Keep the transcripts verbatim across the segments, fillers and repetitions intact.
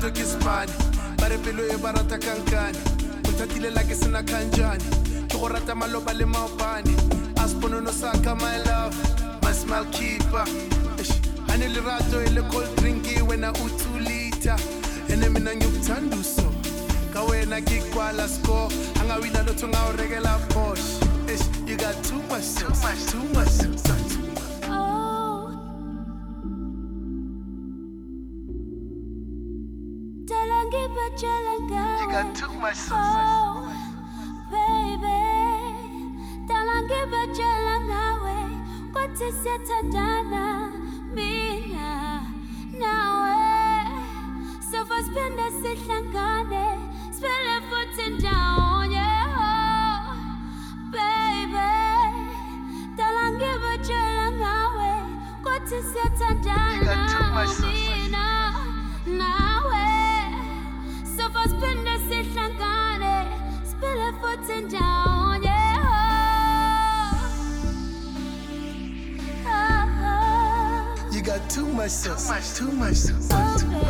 to Kispani, Barabelo Barata Kankan, Utatile like a Sena Kanjani, Torata Maloba Le Maupani, Aspono Nosaka, my love, my smile keeper. Anilirato ele cold drinky when I utulita, and I'm in a new tanduso. Kawena Kikwala score, Angawina Lotunga regular Porsche. You got too much, too much, too much, too much. Too much. Oh, Talangi Pachalanga. You got too much, too oh, much. Baby, Talangi Pachalanga. What is it, Tadana? Mina, now, so for spend a Sitlangane, spell a foot and down, yeah. Baby, talangi bachelanga we, koti seta dana mina nawe. So for spend the sitlangane, spill a foot and down, yeah. Oh, oh. You got too much sauce, too much, too much, too much. Too much. Too much.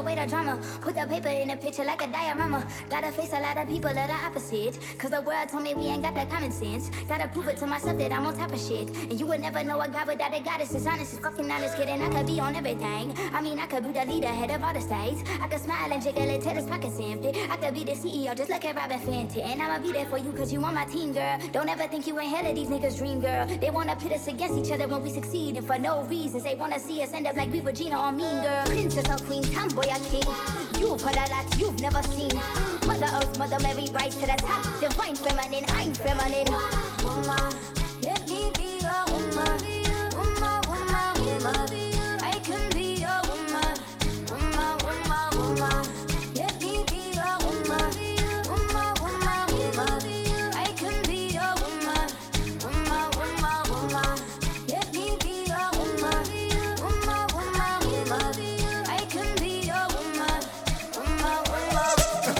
the weight of drama. Put the paper in a picture like a diorama. Gotta face a lot of people that are opposite, cause the world told me we ain't got that common sense. Gotta prove it to myself that I'm on top of shit. And you would never know a guy without a goddess. It's honest, it's fucking honest, kid. And I could be on everything. I mean, I could be the leader, head of all the states. I could smile and jiggle and tell his pockets empty. I could be the C E O just like a Robin Fenton. And I'ma be there for you cause you on my team, girl. Don't ever think you ain't hell of these niggas' dream, girl. They wanna pit us against each other when we succeed, and for no reasons. They wanna see us end up like we Regina or Mean Girl. Princess or queen, tomboy or king, you've heard a lot you've never seen. Mother Earth, Mother Mary, rise to the top. Divine feminine, I'm feminine. Woman, let me be a woman. Woman, woman, woman, I can be a woman. Woman, woman, woman, let me be a woman. Woman, woman, woman, I can be a woman. Woman, woman, woman, let me be a woman. Woman, woman, woman, I can be a woman. Woman, woman.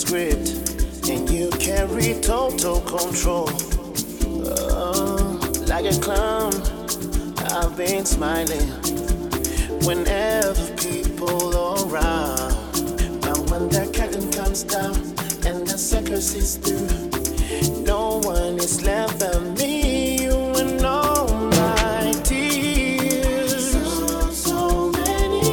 script, and you carry total control. Uh, like a clown, I've been smiling whenever people are around. But when the curtain comes down and the circus is through, no one is left but me, you and all my tears. Oh,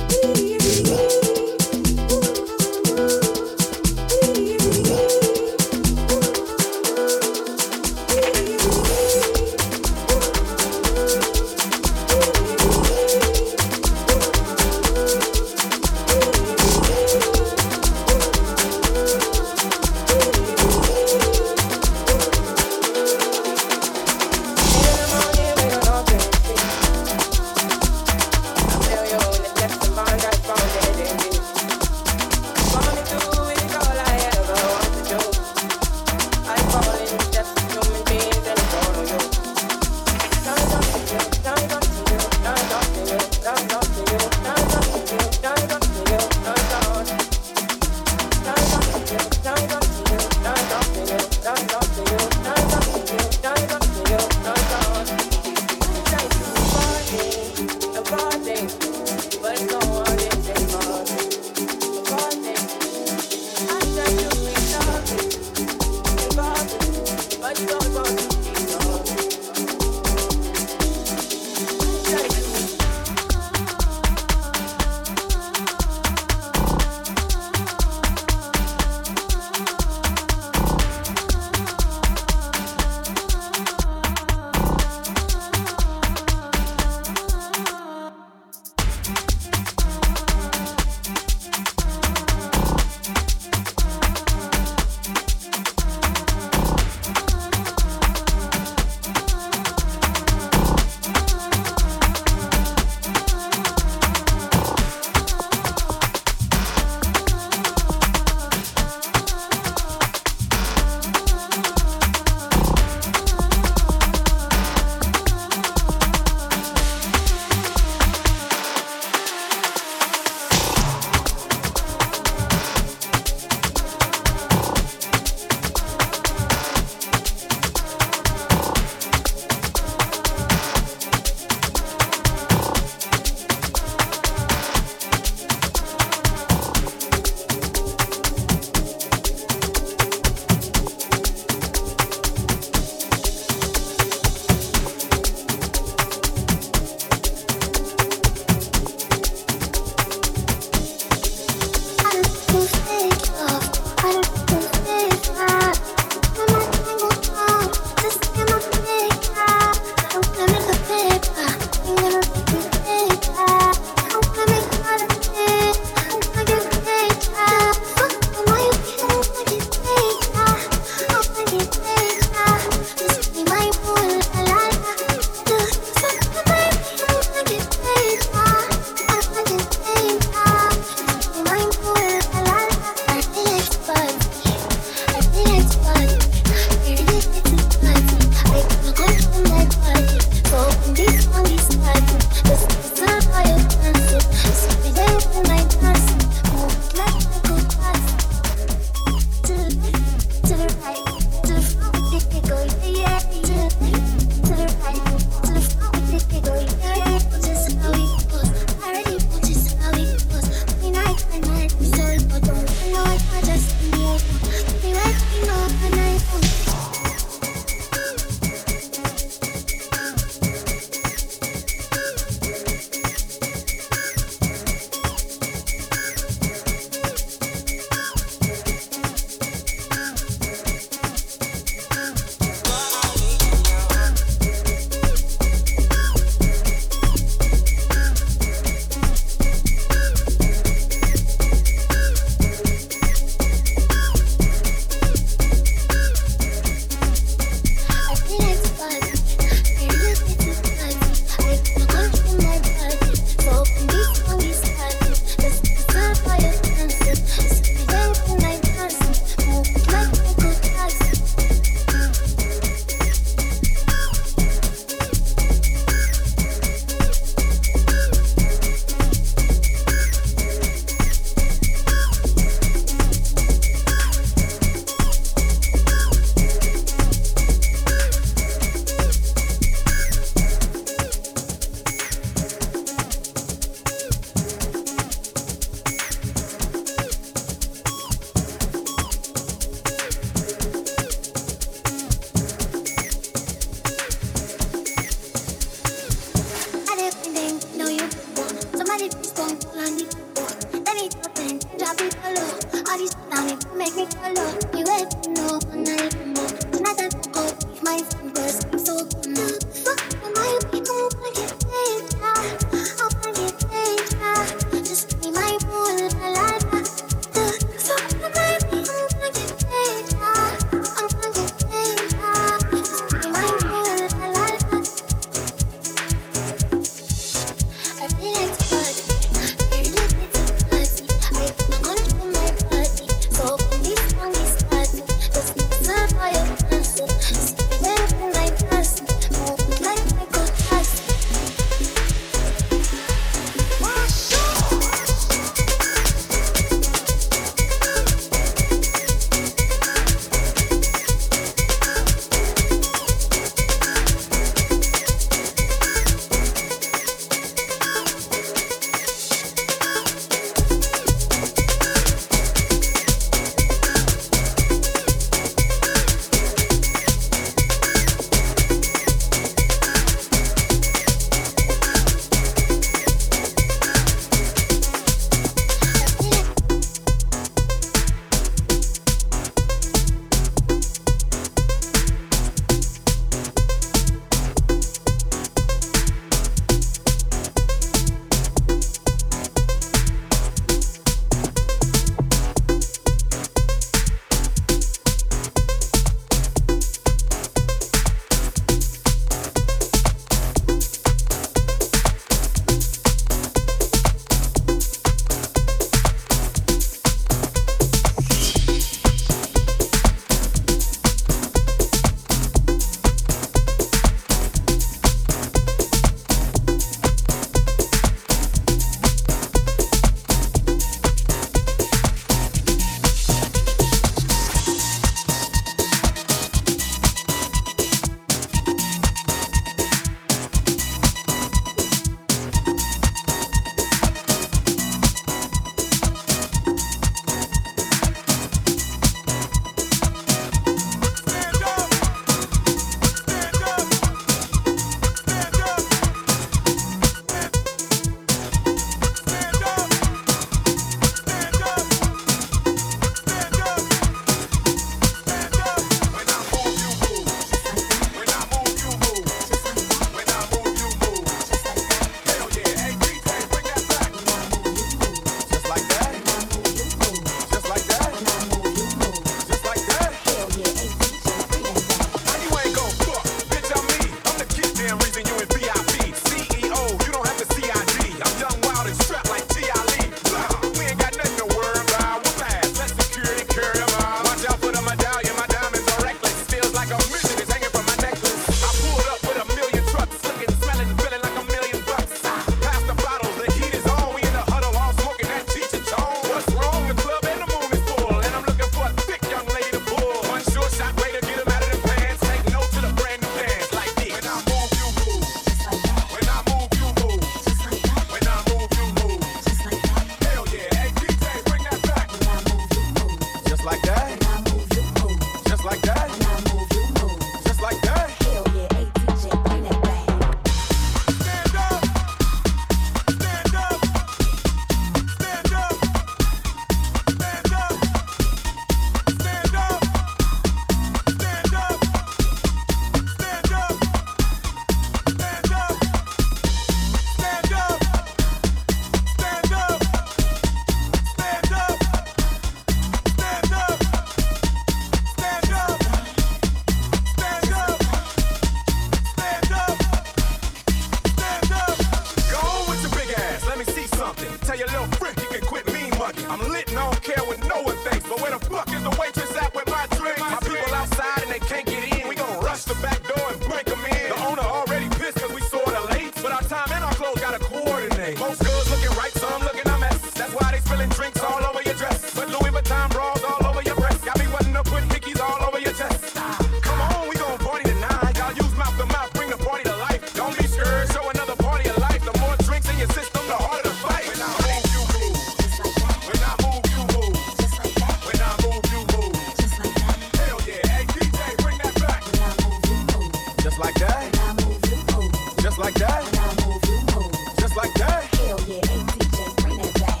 Just like that. When I move, you move. Just like that. Hell yeah, ain't D Js, bring that back.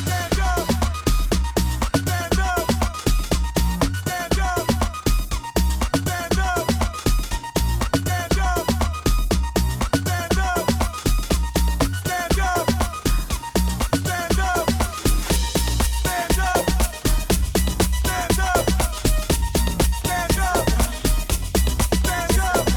Stand up. Stand up. Stand up. Stand up. Stand up. Stand up. Stand up. Stand up. Stand up. Stand up. Stand up. Stand up. Stand up.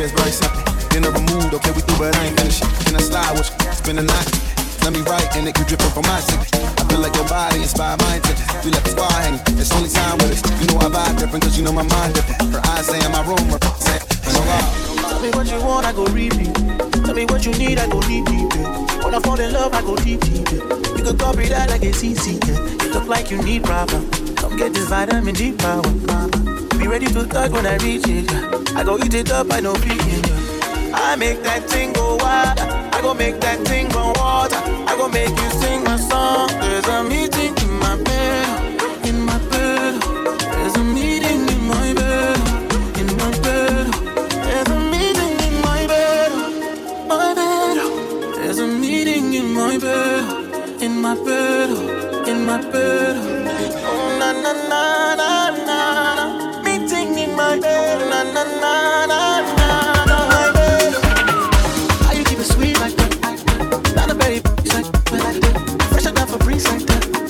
that's very simple. Then I removed, okay, we through, but I ain't finished. Then I slide with you, spin the night. Let me right, and it keep dripping from my city. I feel like your body inspired my intentions. We left the squad hanging, it's only time with us. You know I vibe different, cause you know my mind different. Her eyes say in my room, her saying, no lie. Tell me what you want, I go repeat. Tell me what you need, I go deep deep. Yeah. When I fall in love, I go deep deep. Yeah. You can copy that like it's easy. Yeah. You look like you need proper. Come get this vitamin D power. Be ready to thug when I reach it. Yeah. I go eat it up, I know peeking. Yeah. I make that thing go wild. I go make that thing go water. I go make you sing my song. There's a meeting in my bed, in my bed. There's a meeting in my bed, in my bed. There's a meeting in my bed, my bed. There's a meeting in my bed, in my bed, in my bed. Oh na na na na na na, meeting in my bed, na na na na na. Sweet like that, not a baby like that, fresh enough for breeze like that.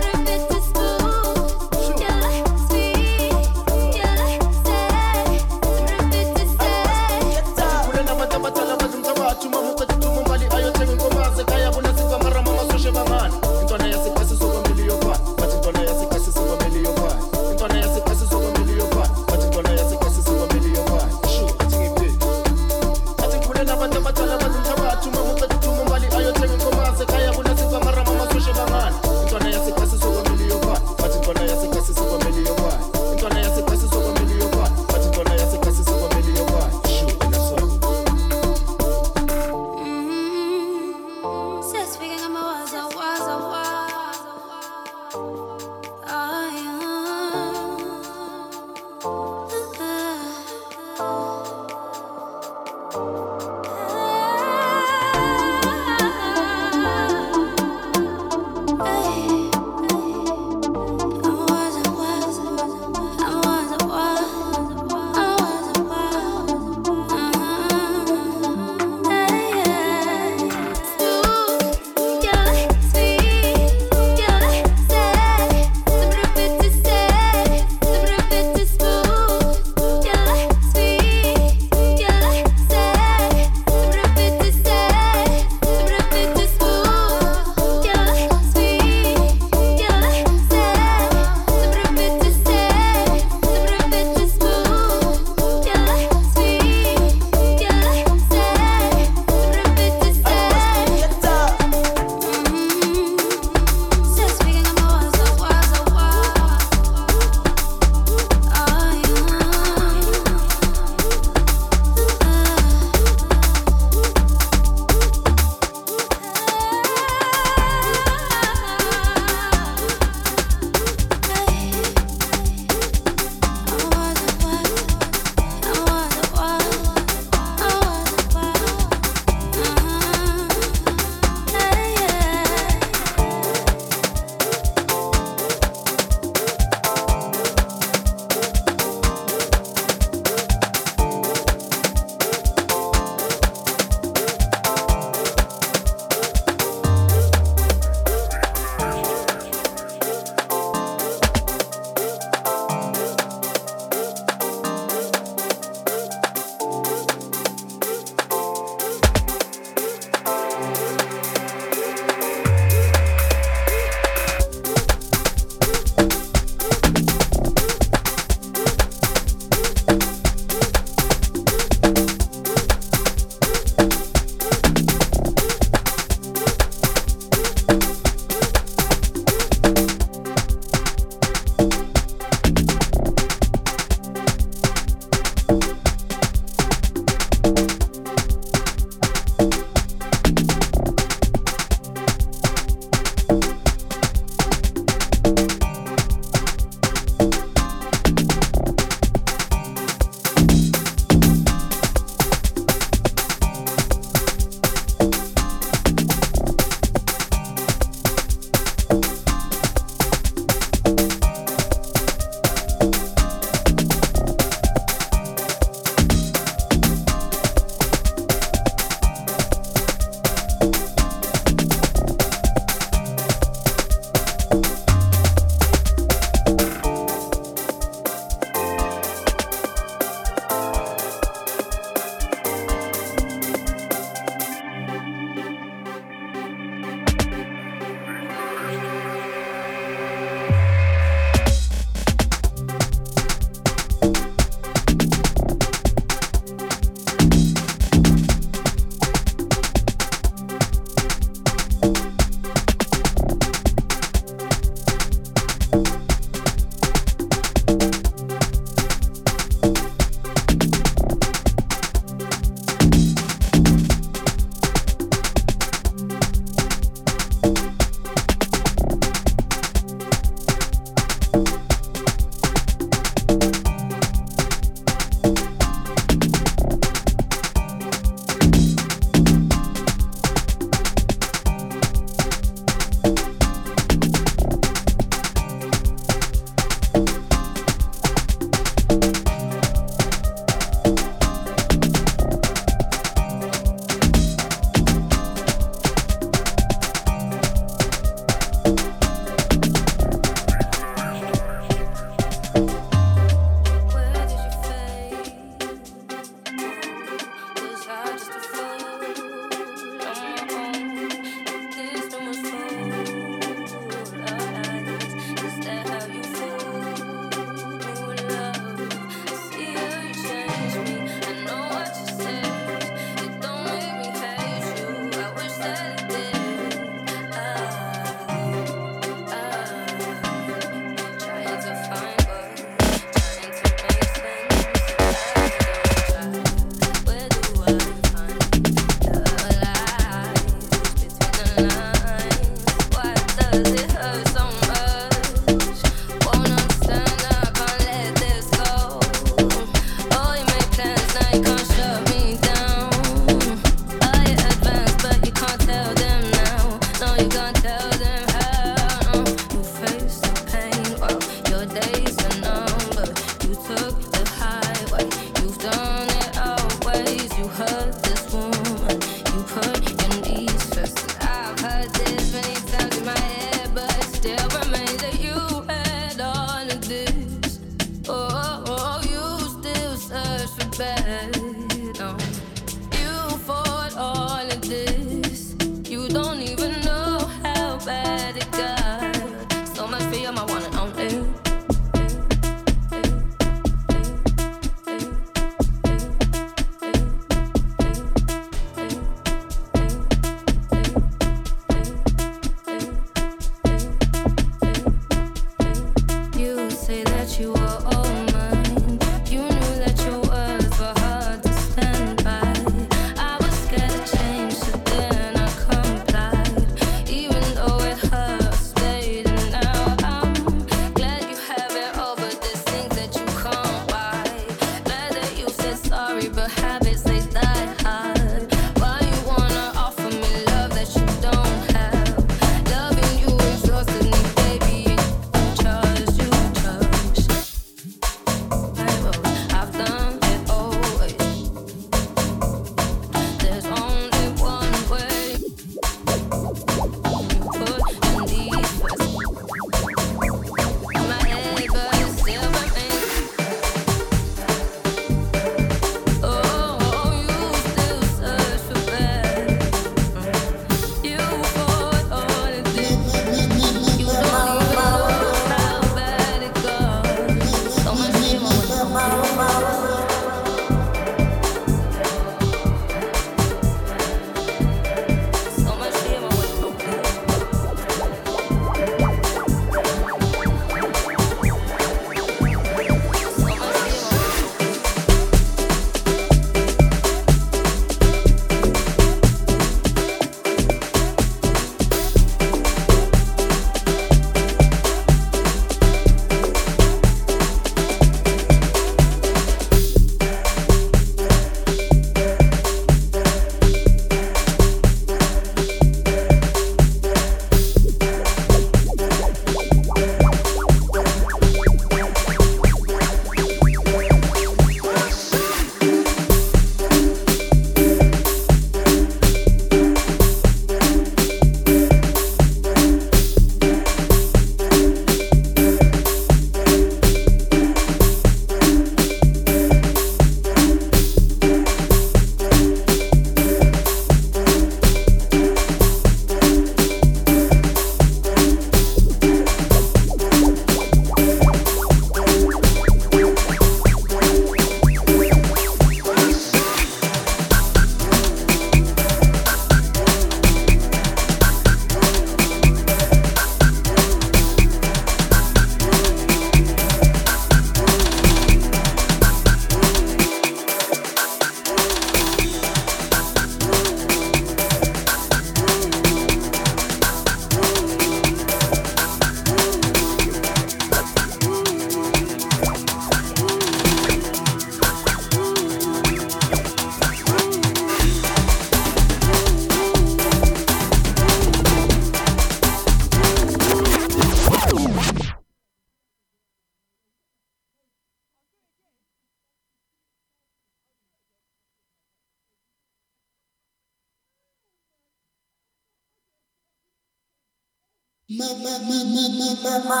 My my my my my my my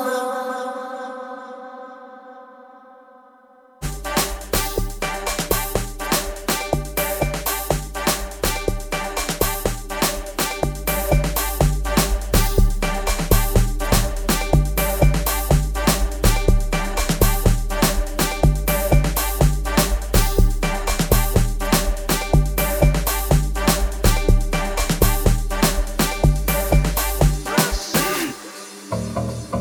my Oh,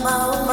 Wow.